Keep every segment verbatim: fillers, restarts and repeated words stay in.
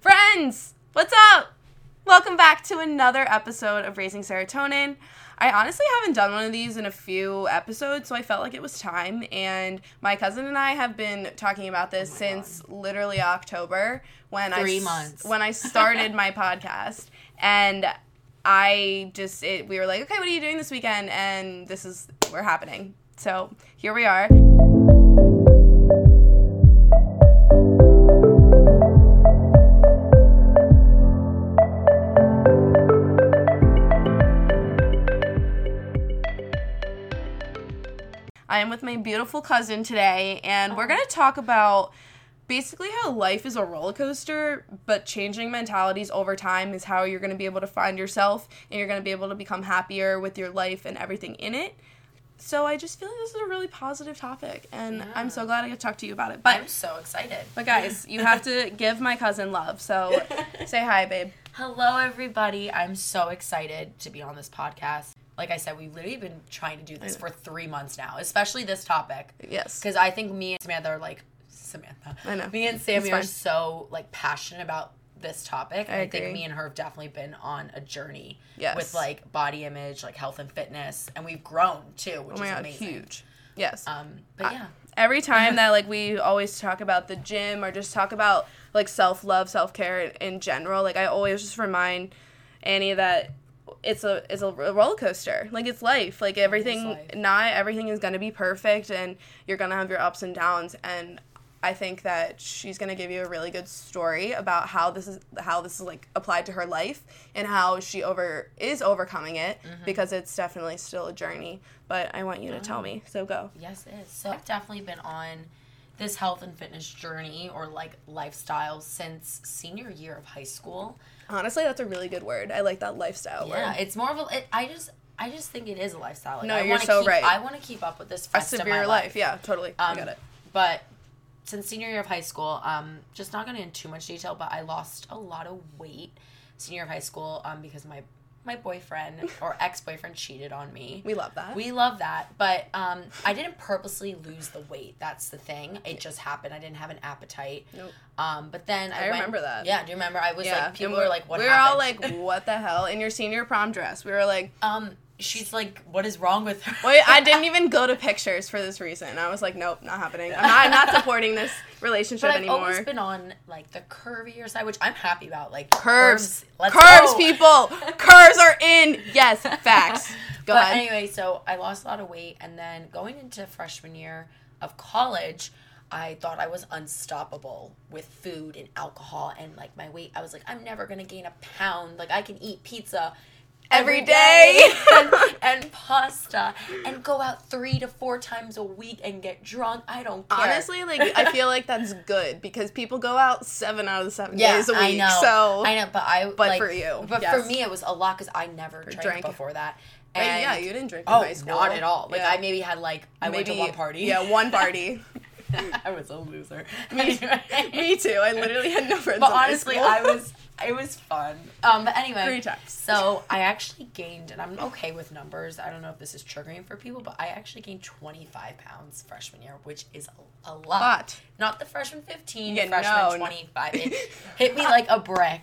Friends, what's up? Welcome back to another episode of Raising Serotonin. I honestly haven't done one of these in a few episodes, so I felt like it was time, and my cousin and I have been talking about this oh since God. literally October when Three I months. when I started my podcast, and I just, it, we were like, okay, what are you doing this weekend? And this is, we're happening. So here we are. I am with my beautiful cousin today, and we're going to talk about basically how life is a roller coaster, but changing mentalities over time is how you're going to be able to find yourself, and you're going to be able to become happier with your life and everything in it. So I just feel like this is a really positive topic, and yeah. I'm so glad I could talk to you about it. But I'm so excited. But guys, you have to give my cousin love, so say hi, babe. Hello, everybody. I'm so excited to be on this podcast. Like I said, we've literally been trying to do this for three months now, especially this topic. Yes. Because I think me and Samantha are like... Samantha. I know. Me and Sammy are so, like, passionate about this topic. I, I think me and her have definitely been on a journey yes. with, like, body image, like, health and fitness. And we've grown, too, which oh my is God, amazing. Huge. Yes. Um, but, I, yeah. Every time that, like, we always talk about the gym or just talk about, like, self-love, self-care in, in general, like, I always just remind Annie that... It's a it's a roller coaster. Like, it's life. Like, everything, life. not everything is going to be perfect, and you're going to have your ups and downs. And I think that she's going to give you a really good story about how this is, how this is like, applied to her life and how she over is overcoming it, mm-hmm. because it's definitely still a journey. But I want you yeah. to tell me, so go. Yes, it is. So I've definitely been on this health and fitness journey or, like, lifestyle since senior year of high school. Honestly, that's a really good word. I like that lifestyle yeah, word. Yeah, it's more of a... It, I just I just think it is a lifestyle. Like, no, I you're so keep, right. I want to keep up with this rest a severe of my life. life. Yeah, totally. Um, I got it. But since senior year of high school, um, just not going into too much detail, but I lost a lot of weight senior year of high school um, because my, my boyfriend or ex-boyfriend cheated on me. We love that. We love that. But um, I didn't purposely lose the weight. That's the thing. It just happened. I didn't have an appetite. Nope. Um, but then I, I went, remember that. Yeah, do you remember? I was yeah. like, people were like, what we happened? We were all like, what the hell? In your senior prom dress. We were like... um, she's like, what is wrong with her? Wait, I didn't even go to pictures for this reason. I was like, nope, not happening. I'm not, I'm not supporting this relationship but anymore. I've always been on, like, the curvier side, which I'm happy about. Like, curves. Curves, let's curves go. people. Curves are in. Yes, facts. Go but ahead. Anyway, so I lost a lot of weight. And then going into freshman year of college... I thought I was unstoppable with food and alcohol and, like, my weight. I was like, I'm never going to gain a pound. Like, I can eat pizza every, every day, day. and, and pasta and go out three to four times a week and get drunk. I don't care. Honestly, like, I feel like that's good because people go out seven out of the seven yeah, days a week. I know. So, I know, but I But like, for you. But yes. for me, it was a lot because I never drank, drank before that. And right, yeah, you didn't drink in oh, high school. Not at all. Like, yeah. I maybe had, like, I maybe, went to one party. Yeah, one party. I was a loser. Me, me too. I literally had no friends. But honestly, I was. It was fun. Um. But anyway. Three times. So I actually gained, and I'm okay with numbers. I don't know if this is triggering for people, but I actually gained twenty-five pounds freshman year, which is a, a lot. lot. Not the freshman fifteen, yeah, freshman no, twenty-five. No. It hit me like a brick.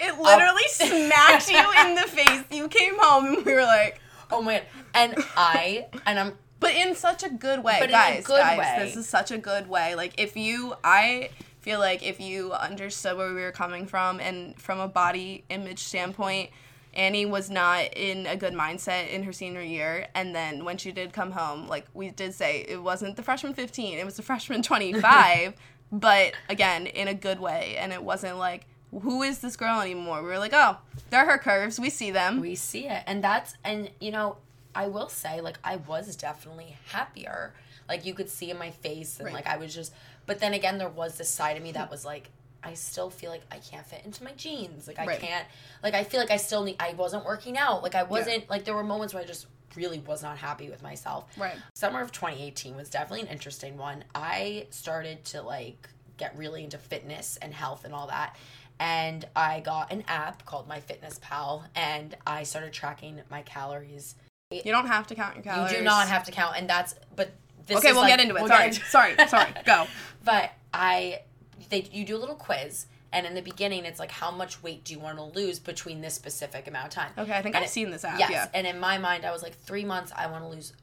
It literally um, smacked you in the face. You came home, and we were like, "Oh my god!" And I and I'm. But in such a good way, but guys, in a good guys, way. This is such a good way. Like, if you, I feel like if you understood where we were coming from and from a body image standpoint, Annie was not in a good mindset in her senior year, and then when she did come home, like we did say, it wasn't the freshman fifteen, it was the freshman twenty-five, but again, in a good way, and it wasn't like, who is this girl anymore? We were like, oh, they're her curves, we see them. We see it, and that's, and you know, I will say, like, I was definitely happier. Like, you could see in my face, and right. like, I was just, but then again, there was this side of me that was like, I still feel like I can't fit into my jeans. Like, I right. can't, like, I feel like I still need, I wasn't working out. Like, I wasn't, yeah. like, there were moments where I just really was not happy with myself. Right. Summer of twenty eighteen was definitely an interesting one. I started to, like, get really into fitness and health and all that. And I got an app called My Fitness Pal, and I started tracking my calories. You don't have to count your calories. You do not have to count, and that's, but this okay, is, we'll like, get into it. We'll sorry, into- sorry, sorry, go. But I... They, you do a little quiz, and in the beginning, it's like, how much weight do you want to lose between this specific amount of time? Okay, I think and I've it, seen this app, yes, yeah. And in my mind, I was like, three months, I want to lose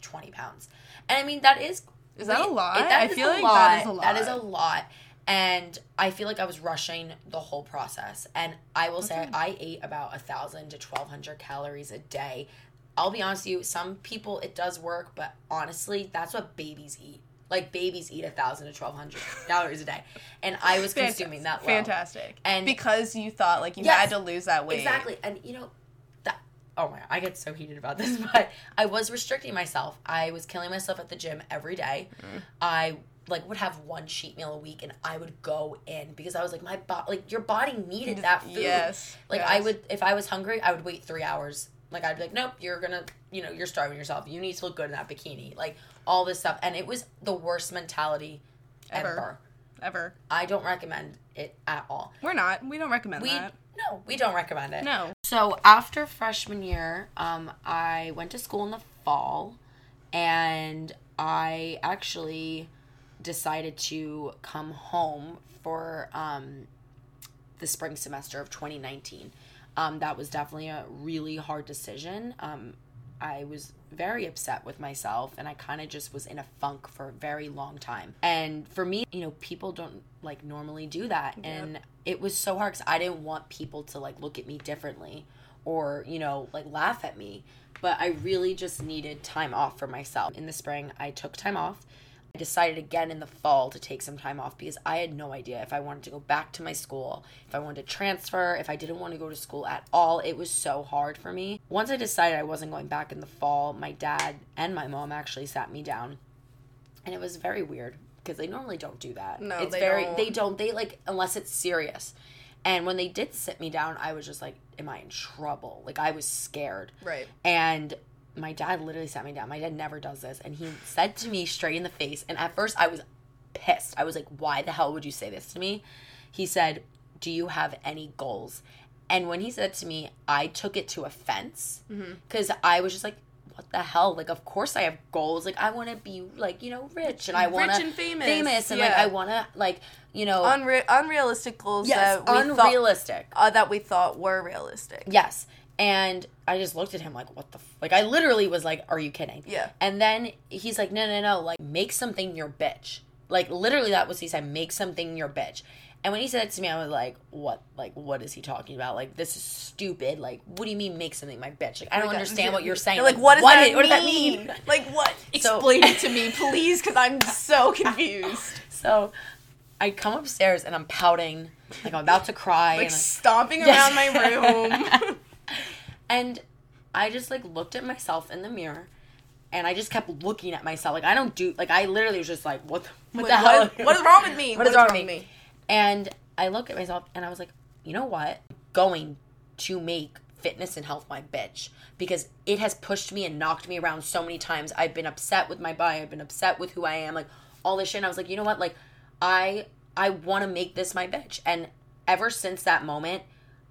twenty pounds. And I mean, that is... Is that a lot? It, that I feel like lot. that is a lot. That is a lot. And I feel like I was rushing the whole process. And I will okay. say, I ate about one thousand to twelve hundred calories a day. I'll be honest with you, some people, it does work, but honestly, that's what babies eat. Like, babies eat one thousand to twelve hundred calories a day. And I was consuming that well. Fantastic. And because you thought, like, you yes, had to lose that weight. Exactly. And, you know, that, oh, my God, I get so heated about this. But I was restricting myself. I was killing myself at the gym every day. Mm-hmm. I, like, would have one cheat meal a week, and I would go in. Because I was like, my body, like, your body needed that food. Yes. Like, yes. I would, if I was hungry, I would wait three hours. Like, I'd be like, nope, you're going to, you know, you're starving yourself. You need to look good in that bikini. Like, all this stuff. And it was the worst mentality ever. Ever. ever. I don't recommend it at all. We're not. We don't recommend we, that. No, we don't recommend it. No. So, after freshman year, um, I went to school in the fall. And I actually decided to come home for um, the spring semester of twenty nineteen. Um, that was definitely a really hard decision. Um, I was very upset with myself, and I kind of just was in a funk for a very long time. And for me, you know, people don't, like, normally do that. Yep. And it was so hard because I didn't want people to, like, look at me differently or, you know, like, laugh at me. But I really just needed time off for myself. In the spring, I took time off. I decided again in the fall to take some time off because I had no idea if I wanted to go back to my school, if I wanted to transfer, if I didn't want to go to school at all. It was so hard for me. Once I decided I wasn't going back in the fall, my dad and my mom actually sat me down, and it was very weird because they normally don't do that. No, it's they very, don't. They don't. They, like, unless it's serious. And when they did sit me down, I was just like, am I in trouble? Like, I was scared. Right. And my dad literally sat me down. My dad never does this. And he said to me straight in the face, and at first I was pissed. I was like, why the hell would you say this to me? He said, do you have any goals? And when he said it to me, I took it to offense because mm-hmm. I was just like, what the hell? Like, of course I have goals. Like, I want to be, like, you know, rich. And I want to... Rich and famous. Famous. And, yeah. like, I want to, like, you know... Unre- unrealistic goals yes, that we unrealistic. Thought, uh, that we thought were realistic. Yes. And I just looked at him like, what the... F-? Like, I literally was like, are you kidding? Yeah. And then he's like, no, no, no. Like, make something your bitch. Like, literally that was he said, make something your bitch. And when he said it to me, I was like, what? Like, what is he talking about? Like, this is stupid. Like, what do you mean make something my bitch? Like, I don't like, understand what you're saying. You're like, like, what does what that, what does that mean? Like, what? So, explain it to me, please, because I'm so confused. So... I come upstairs, and I'm pouting. Like, I'm about to cry. Like, and stomping yes. around my room. And I just, like, looked at myself in the mirror, and I just kept looking at myself. Like, I don't do... Like, I literally was just like, what the, what what, the hell? What, what is wrong with me? What, what is, is wrong, wrong with me? me? And I look at myself, and I was like, you know what? I'm going to make fitness and health my bitch. Because it has pushed me and knocked me around so many times. I've been upset with my body. I've been upset with who I am. Like, all this shit. And I was like, you know what? Like... I I want to make this my bitch. And ever since that moment,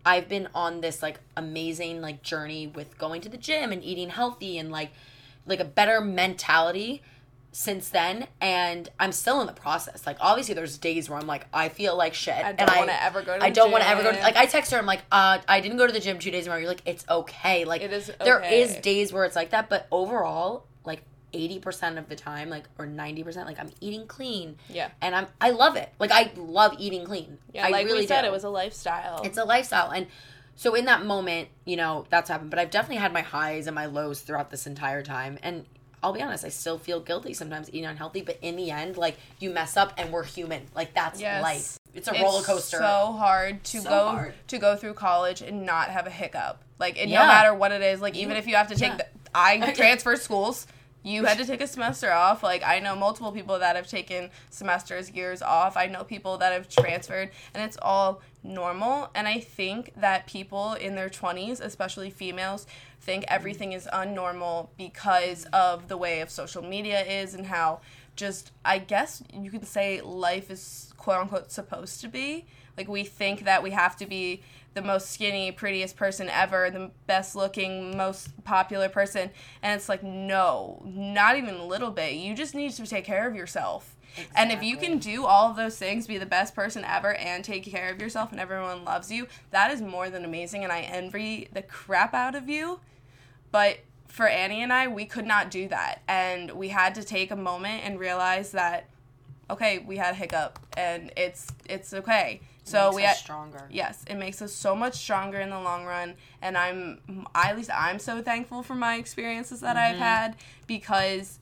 I've been on this, like, amazing, like, journey with going to the gym and eating healthy and, like, like a better mentality since then. And I'm still in the process. Like, obviously there's days where I'm like, I feel like shit. I don't want to ever go to the I gym. I don't want to ever go to – like, I text her. I'm like, uh, I didn't go to the gym two days in a row. You're like, it's okay. Like, it is okay. There is days where it's like that. But overall, like, eighty percent of the time, like, or ninety percent, like, I'm eating clean. Yeah. And I'm, I love it. Like, I love eating clean. Yeah, I like really we said, do. It was a lifestyle. It's a lifestyle. And so in that moment, you know, that's happened. But I've definitely had my highs and my lows throughout this entire time. And I'll be honest, I still feel guilty sometimes eating unhealthy. But in the end, like, you mess up and we're human. Like, that's yes. life. It's a it's roller coaster. It's so hard to so go hard. to go through college and not have a hiccup. Like, and yeah. no matter what it is, like, you, even if you have to take yeah. the, I transfer schools. You had to take a semester off. Like, I know multiple people that have taken semesters, years off. I know people that have transferred, and it's all normal. And I think that people in their twenties, especially females, think everything is unnormal because of the way of social media is and how just, I guess you could say life is quote-unquote supposed to be. Like, we think that we have to be the most skinny, prettiest person ever, the best-looking, most popular person. And it's like, no, not even a little bit. You just need to take care of yourself. Exactly. And if you can do all of those things, be the best person ever, and take care of yourself, and everyone loves you, that is more than amazing, and I envy the crap out of you. But for Annie and I, we could not do that. And we had to take a moment and realize that, okay, we had a hiccup, and it's it's okay. So we us stronger. Yes, it makes us so much stronger in the long run, and I'm I, at least I'm so thankful for my experiences that mm-hmm. I've had, because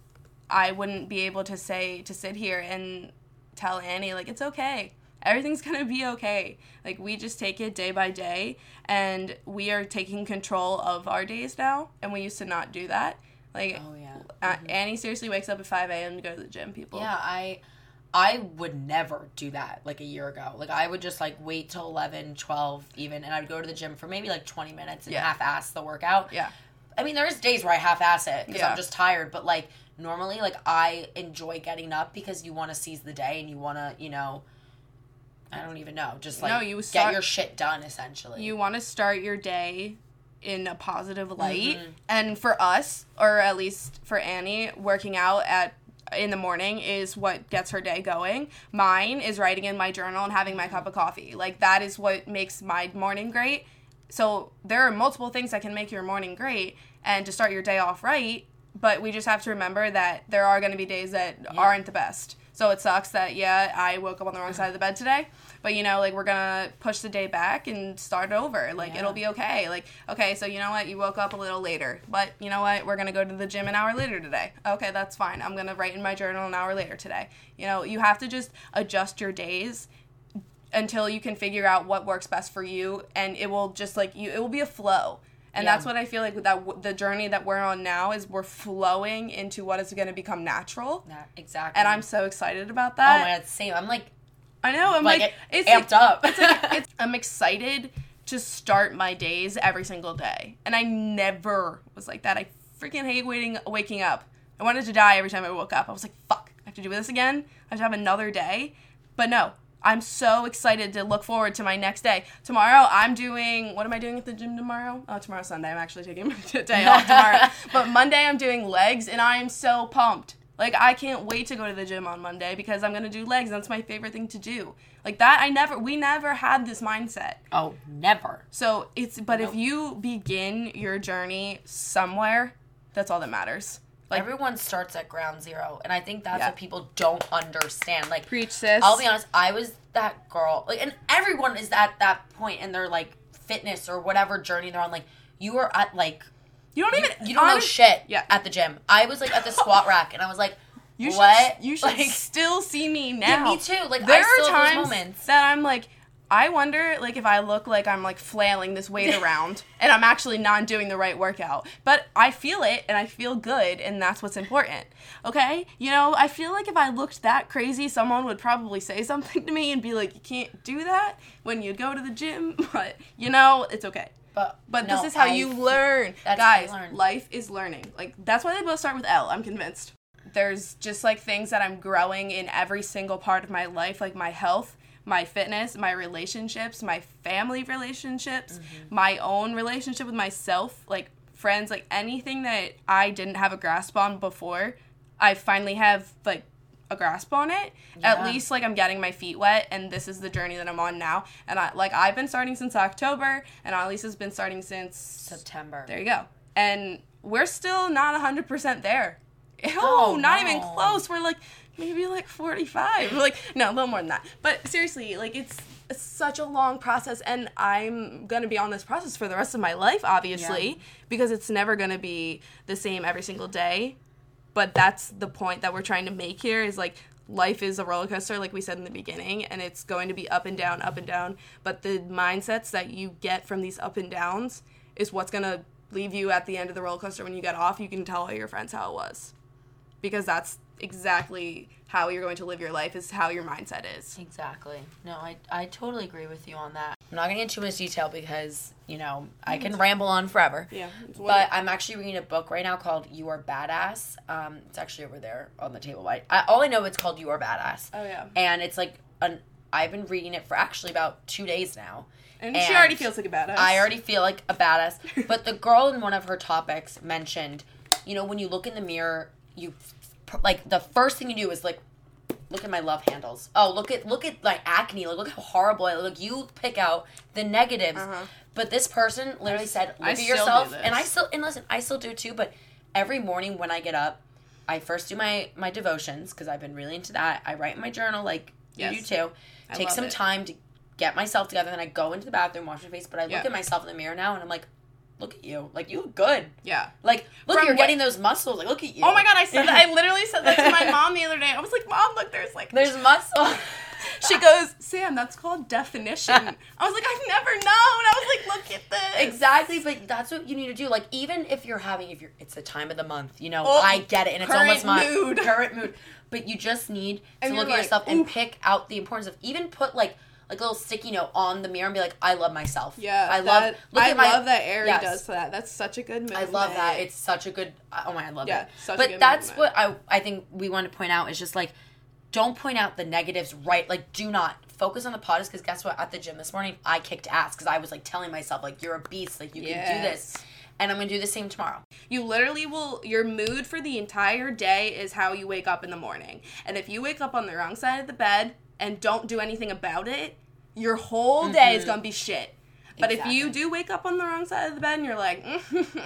I wouldn't be able to say to sit here and tell Annie, like, it's okay. Everything's going to be okay. Like, we just take it day by day, and we are taking control of our days now, and we used to not do that. Like, oh, yeah. Mm-hmm. Annie seriously wakes up at five a.m. to go to the gym, people. Yeah, I I would never do that, like, a year ago. Like, I would just, like, wait till eleven, twelve even, and I'd go to the gym for maybe, like, twenty minutes and yeah. half-ass the workout. Yeah. I mean, there's days where I half-ass it because yeah. I'm just tired, but, like, normally, like, I enjoy getting up because you want to seize the day and you want to, you know, I don't even know, just, like, no, you start, get your shit done, essentially. You want to start your day in a positive light, mm-hmm. and for us, or at least for Annie, working out at in the morning is what gets her day going. Mine is writing in my journal and having my cup of coffee. Like, that is what makes my morning great. So there are multiple things that can make your morning great and to start your day off right, but we just have to remember that there are going to be days that yeah. aren't the best. So it sucks that, yeah, I woke up on the wrong side of the bed today, but, you know, like, we're going to push the day back and start over. Like, yeah. it'll be okay. Like, okay, so you know what? You woke up a little later, but you know what? We're going to go to the gym an hour later today. Okay, that's fine. I'm going to write in my journal an hour later today. You know, you have to just adjust your days until you can figure out what works best for you, and it will just, like, you, it will be a flow. And yeah. that's what I feel like with that, the journey that we're on now is we're flowing into what is going to become natural. Yeah, exactly. And I'm so excited about that. Oh, my God, same. I'm like... I know. I'm like, like it, it's amped like, up. It's like, it's, I'm excited to start my days every single day. And I never was like that. I freaking hate waiting, waking up. I wanted to die every time I woke up. I was like, fuck, I have to do this again? I have to have another day? But no, I'm so excited to look forward to my next day. Tomorrow, I'm doing, what am I doing at the gym tomorrow? Oh, tomorrow's Sunday. I'm actually taking my day off tomorrow. But Monday, I'm doing legs, and I am so pumped. Like, I can't wait to go to the gym on Monday because I'm going to do legs. That's my favorite thing to do. Like, that, I never, we never had this mindset. Oh, never. So, it's, but nope. if you begin your journey somewhere, that's all that matters. Like, everyone starts at ground zero, and I think that's yeah. what people don't understand. Like, preach, sis. I'll be honest, I was that girl. Like, and everyone is at that point in their, like, fitness or whatever journey they're on. Like, you are at, like... You don't even... You, you don't know shit yeah. at the gym. I was, like, at the squat rack, and I was like, you what? Should, you should like, still see me now. Yeah, me too. Like, there I still are times moments. That I'm like, I wonder, like, if I look like I'm, like, flailing this weight around, and I'm actually not doing the right workout. But I feel it, and I feel good, and that's what's important. Okay? You know, I feel like if I looked that crazy, someone would probably say something to me and be like, you can't do that when you go to the gym. But, you know, it's okay. But, but no, this is how I, you learn. Guys, life is learning. Like, that's why they both start with L, I'm convinced. There's just, like, things that I'm growing in every single part of my life, like my health, my fitness, my relationships, my family relationships, mm-hmm. my own relationship with myself, like, friends, like, anything that I didn't have a grasp on before, I finally have, like, a grasp on it. Yeah. At least, like, I'm getting my feet wet, and this is the journey that I'm on now. And I, like, I've been starting since October, and Alisa's been starting since September. There you go. And we're still not one hundred percent there. Oh, oh not no. even close. We're like maybe like forty-five. We're like, no, a little more than that. But seriously, like it's such a long process, and I'm going to be on this process for the rest of my life, obviously, yeah. because it's never going to be the same every single day. But that's the point that we're trying to make here is like life is a roller coaster, like we said in the beginning, and it's going to be up and down, up and down. But the mindsets that you get from these up and downs is what's going to leave you at the end of the roller coaster. When you get off, you can tell all your friends how it was, because that's exactly how you're going to live your life, is how your mindset is. Exactly. No, I, I totally agree with you on that. I'm not going to get too much detail because, you know, I can ramble on forever. Yeah. But I'm actually reading a book right now called You Are Badass. Um, it's actually over there on the table. I, I, all I know it's called You Are Badass. Oh, yeah. And it's like, an, I've been reading it for actually about two days now. And, and she already feels like a badass. I already feel like a badass. But the girl in one of her topics mentioned, you know, when you look in the mirror, you... like, the first thing you do is, like, look at my love handles. Oh, look at look at my acne. Like, look how horrible I look. You pick out the negatives. Uh-huh. But this person literally I, said, look I at yourself. And I still, and listen, I still do too, but every morning when I get up, I first do my, my devotions, because I've been really into that. I write in my journal, like yes. you do too. I Take some it. time to get myself together, and then I go into the bathroom, wash my face, but I look yeah. at myself in the mirror now, and I'm like, look at you. Like, you look good. Yeah. Like, look, From you're what? getting those muscles. Like, look at you. Oh, my God. I said that. I literally said that to my mom the other day. I was like, Mom, look, there's, like... there's muscle. She goes, Sam, that's called definition. I was like, I've never known. I was like, look at this. Exactly. But that's what you need to do. Like, even if you're having... if you're, it's the time of the month. You know, oh, I get it. And it's almost my... Current mood. Current mood. But you just need and to look like, at yourself and oof. pick out the importance of... even put, like... like a little sticky note on the mirror and be like, I love myself. Yeah. I love that, look I at my, love that Aerie yes. does that. That's such a good movement. I love that. It's such a good, oh my, I love yeah, it. Such but a good that's movement. what I I think we want to point out is just like, don't point out the negatives, right? Like, do not focus on the positives, because guess what? At the gym this morning, I kicked ass because I was like telling myself, like, you're a beast. Like, you yes. can do this. And I'm going to do the same tomorrow. You literally will, your mood for the entire day is how you wake up in the morning. And if you wake up on the wrong side of the bed, and don't do anything about it, your whole day mm-hmm. is going to be shit. But exactly. if you do wake up on the wrong side of the bed and you're like, mm-hmm,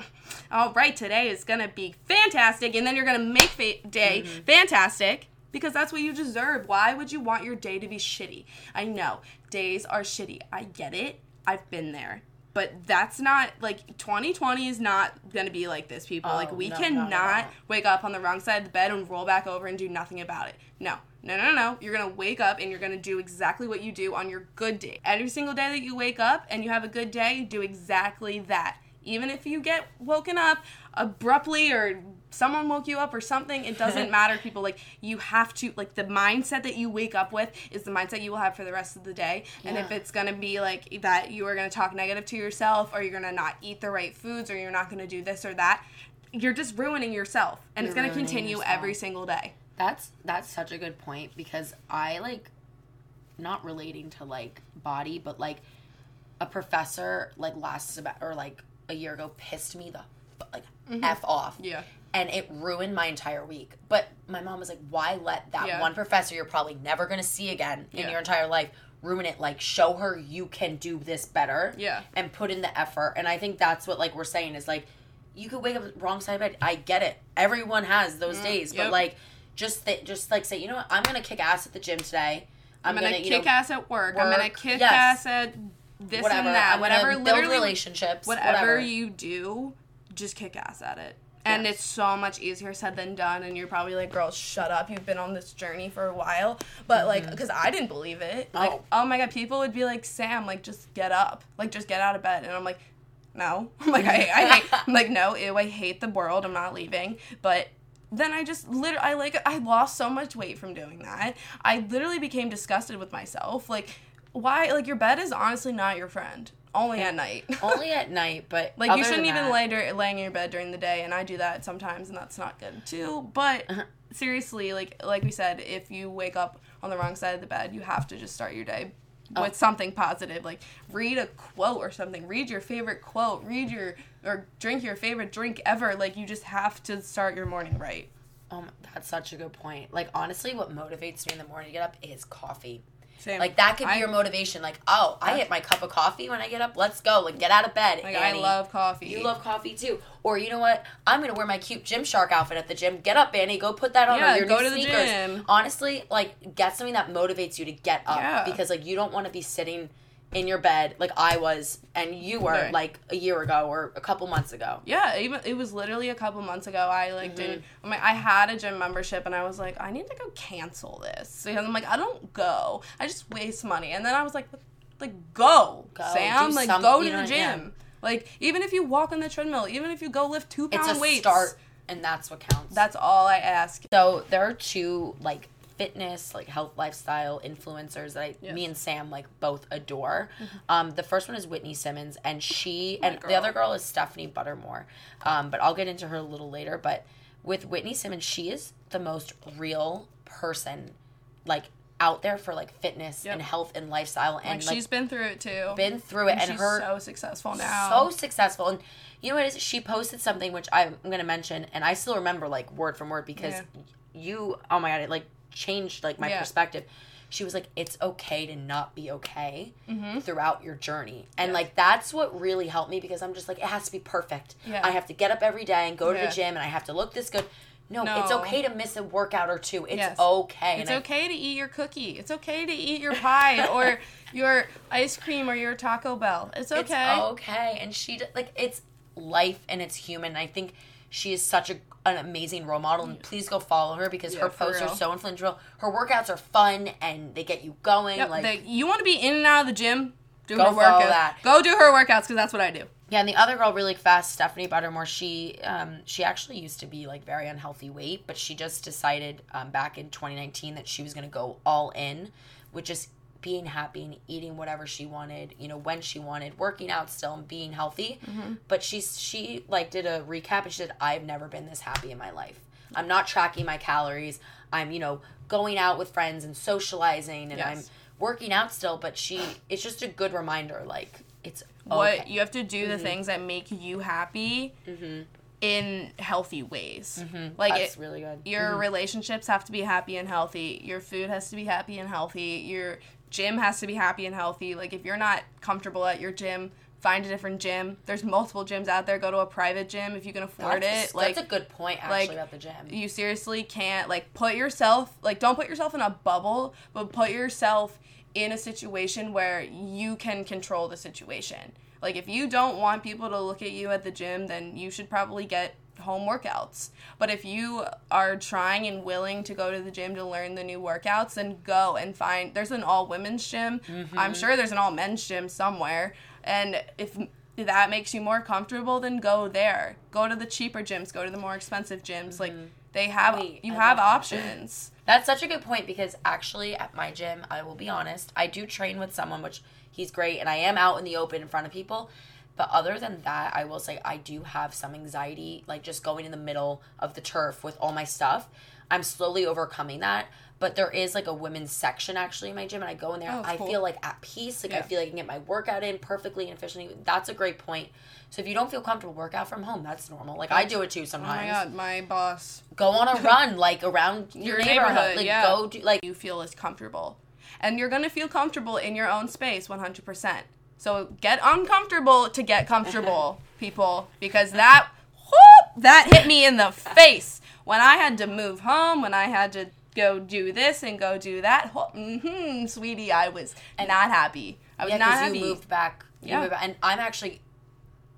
all right, today is going to be fantastic, and then you're going to make fa- day mm-hmm. fantastic, because that's what you deserve. Why would you want your day to be shitty? I know, days are shitty. I get it. I've been there. But that's not, like, twenty twenty is not going to be like this, people. Oh, like, we no, cannot no, no. wake up on the wrong side of the bed and roll back over and do nothing about it. No. No, no, no. You're going to wake up and you're going to do exactly what you do on your good day. Every single day that you wake up and you have a good day, you do exactly that. Even if you get woken up abruptly or someone woke you up or something, it doesn't matter, people. Like, you have to, like, the mindset that you wake up with is the mindset you will have for the rest of the day. Yeah. And if it's going to be, like, that you are going to talk negative to yourself, or you're going to not eat the right foods, or you're not going to do this or that, you're just ruining yourself. And you're it's going to continue yourself. every single day. That's that's such a good point, because I, like, not relating to, like, body, but, like, a professor, like, last, or, like, a year ago pissed me the like mm-hmm. F off. Yeah. And it ruined my entire week. But my mom was like, why let that yeah. one professor you're probably never going to see again in yeah. your entire life ruin it? Like, show her you can do this better. Yeah. And put in the effort. And I think that's what, like, we're saying is, like, you could wake up wrong side of bed. I get it. Everyone has those mm, days. Yep. But, like, just th- just like say, you know what? I'm going to kick ass at the gym today. I'm, I'm going to kick know, ass at work. work. I'm going to kick yes. ass at this whatever. and that. I'm whatever. Build literally, relationships. Whatever, whatever you do, just kick ass at it. And yes. it's so much easier said than done. And you're probably like, girl, shut up. You've been on this journey for a while. But, mm-hmm. like, because I didn't believe it. Oh. Like, oh, my God. People would be like, Sam, like, just get up. Like, just get out of bed. And I'm like, no. I'm like, I, I hate. I'm like, no, ew, I hate the world. I'm not leaving. But... then I just literally, I like, I lost so much weight from doing that. I literally became disgusted with myself. Like, why, like, your bed is honestly not your friend. Only yeah. at night. Only at night, but like, you shouldn't even lay dur- laying in your bed during the day, and I do that sometimes, and that's not good, too. But uh-huh. seriously, like, like we said, if you wake up on the wrong side of the bed, you have to just start your day oh. with something positive. Like, read a quote or something. Read your favorite quote. Read your... or drink your favorite drink ever. Like, you just have to start your morning right. Um, that's such a good point. Like, honestly, what motivates me in the morning to get up is coffee. Same. Like, that could be I, your motivation. Like, oh, I hit my cup of coffee when I get up. Let's go. Like, get out of bed, like, Annie. I love coffee. You love coffee, too. Or, you know what? I'm going to wear my cute Gymshark outfit at the gym. Get up, Annie. Go put that on yeah, your go new to sneakers. The gym. Honestly, like, get something that motivates you to get up. Yeah. Because, like, you don't want to be sitting in your bed like I was and you were, right. like, a year ago or a couple months ago. Yeah, even it was literally a couple months ago. I, like, mm-hmm. didn't... I'm like, I had a gym membership, and I was like, I need to go cancel this. Because I'm like, I don't go. I just waste money. And then I was like, like, go, go Sam. Like, some, go to the gym. Yeah. Like, even if you walk on the treadmill, even if you go lift two-pound weights. It's a weights, start, and that's what counts. That's all I ask. So, there are two, like... fitness, like health lifestyle influencers that I, yes. me and Sam like both adore. Mm-hmm. Um, the first one is Whitney Simmons, and she My and girl. the other girl is Stephanie Buttermore. Um, but I'll get into her a little later. But with Whitney Simmons, she is the most real person, like out there for like fitness yep. and health and lifestyle. And like, like she's been through it too. Been through it, and, and she's her so successful now. So successful, and you know what it is? She posted something which I'm going to mention, and I still remember like word for word because yeah. you. Oh my god! It like. changed like my yeah. perspective. She was like, it's okay to not be okay mm-hmm. throughout your journey. And yes. like that's what really helped me, because I'm just like, it has to be perfect. Yeah. I have to get up every day and go yeah. to the gym, and I have to look this good. No, no. It's okay to miss a workout or two. It's yes. okay. It's and okay I, to eat your cookie. It's okay to eat your pie or your ice cream or your Taco Bell. It's okay. It's okay. And she like, it's life and it's human. I think she is such a an amazing role model, and please go follow her because yeah, her posts are so influential. Her workouts are fun and they get you going. Yep, like they, you want to be in and out of the gym, do go her workouts. That. Go do her workouts because that's what I do. Yeah, and the other girl really fast, Stephanie Buttermore, she um, she actually used to be like very unhealthy weight, but she just decided um, back in twenty nineteen that she was going to go all in with just being happy and eating whatever she wanted, you know, when she wanted, working out still and being healthy. Mm-hmm. But she, she like, did a recap and she said, I've never been this happy in my life. I'm not tracking my calories. I'm, you know, going out with friends and socializing and yes. I'm working out still. But she, it's just a good reminder, like, it's okay. What, you have to do mm-hmm. the things that make you happy mm-hmm. in healthy ways. Mm-hmm. Like That's it, really good. Your mm-hmm. relationships have to be happy and healthy. Your food has to be happy and healthy. Your gym has to be happy and healthy. Like, if you're not comfortable at your gym, find a different gym. There's multiple gyms out there. Go to a private gym if you can afford that's, it. Like, that's a good point, actually, like, about the gym. You seriously can't, like, put yourself, like, don't put yourself in a bubble, but put yourself in a situation where you can control the situation. Like, if you don't want people to look at you at the gym, then you should probably get home workouts. But if you are trying and willing to go to the gym to learn the new workouts, then go and find, there's an all women's gym. Mm-hmm. I'm sure there's an all men's gym somewhere. And if that makes you more comfortable, then go there. Go to the cheaper gyms, go to the more expensive gyms. Mm-hmm. Like they have, Wait, you I have options. That. That's such a good point, because actually at my gym, I will be honest, I do train with someone, which he's great. And I am out in the open in front of people. But other than that, I will say I do have some anxiety, like just going in the middle of the turf with all my stuff. I'm slowly overcoming that. But there is like a women's section actually in my gym, and I go in there. Oh, I cool. feel like at peace. Like yeah. I feel like I can get my workout in perfectly and efficiently. That's a great point. So if you don't feel comfortable, work out from home. That's normal. Like I do it too sometimes. Oh my god, my boss. Go on a run like around your, your neighborhood. neighborhood. Like yeah. go do like you feel as comfortable. And you're going to feel comfortable in your own space one hundred percent. So get uncomfortable to get comfortable, people, because that whoop, that hit me in the face. When I had to move home, when I had to go do this and go do that, whoop, mm-hmm, sweetie, I was and not happy. I was yeah, not happy. Yeah, because you moved back. You yeah. moved back. And I'm actually,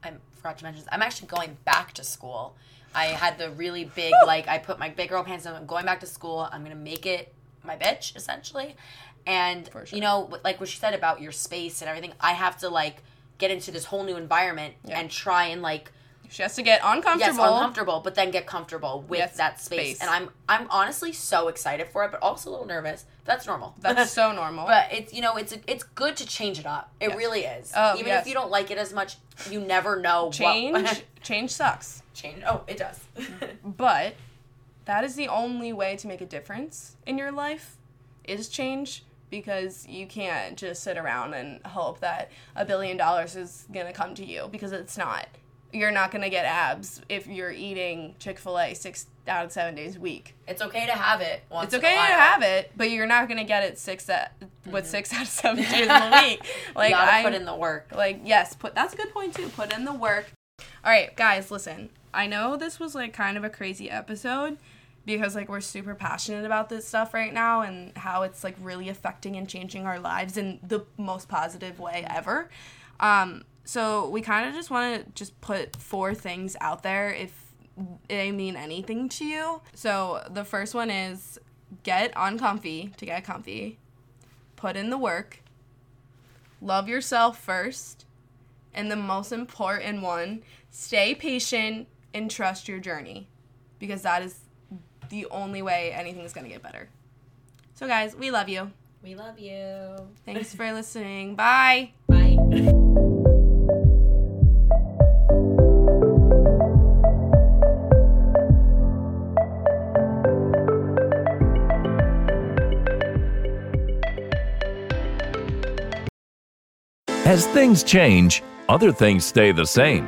I forgot to mention this, I'm actually going back to school. I had the really big, whew. like, I put my big girl pants on, I'm going back to school, I'm going to make it my bitch, essentially. And, sure. you know, like what she said about your space and everything, I have to, like, get into this whole new environment yeah. and try and, like... She has to get uncomfortable. Yes, uncomfortable, but then get comfortable with yes, that space. space. And I'm I'm honestly so excited for it, but also a little nervous. That's normal. That's so normal. But, it's you know, it's it's good to change it up. It yes. really is. Oh, Even yes. if you don't like it as much, you never know change, what... change sucks. Change. Oh, it does. But that is the only way to make a difference in your life is change. Because you can't just sit around and hope that a billion dollars is going to come to you, because it's not. you're not going to get abs if you're eating Chick-fil-A six out of seven days a week. It's okay to have it once It's okay in a while. to have it, but you're not going to get it six at, mm-hmm. with six out of seven days a week. Like, you gotta I, put in the work. Like, yes, put that's a good point, too. Put in the work. All right, guys, listen. I know this was, like, kind of a crazy episode because, like, we're super passionate about this stuff right now and how it's, like, really affecting and changing our lives in the most positive way ever. Um... So we kind of just want to just put four things out there if they mean anything to you. So the first one is get uncomfy to get comfy, put in the work, love yourself first, and the most important one, stay patient and trust your journey, because that is the only way anything is going to get better. So guys, we love you. We love you. Thanks for listening. Bye. Bye. As things change, other things stay the same,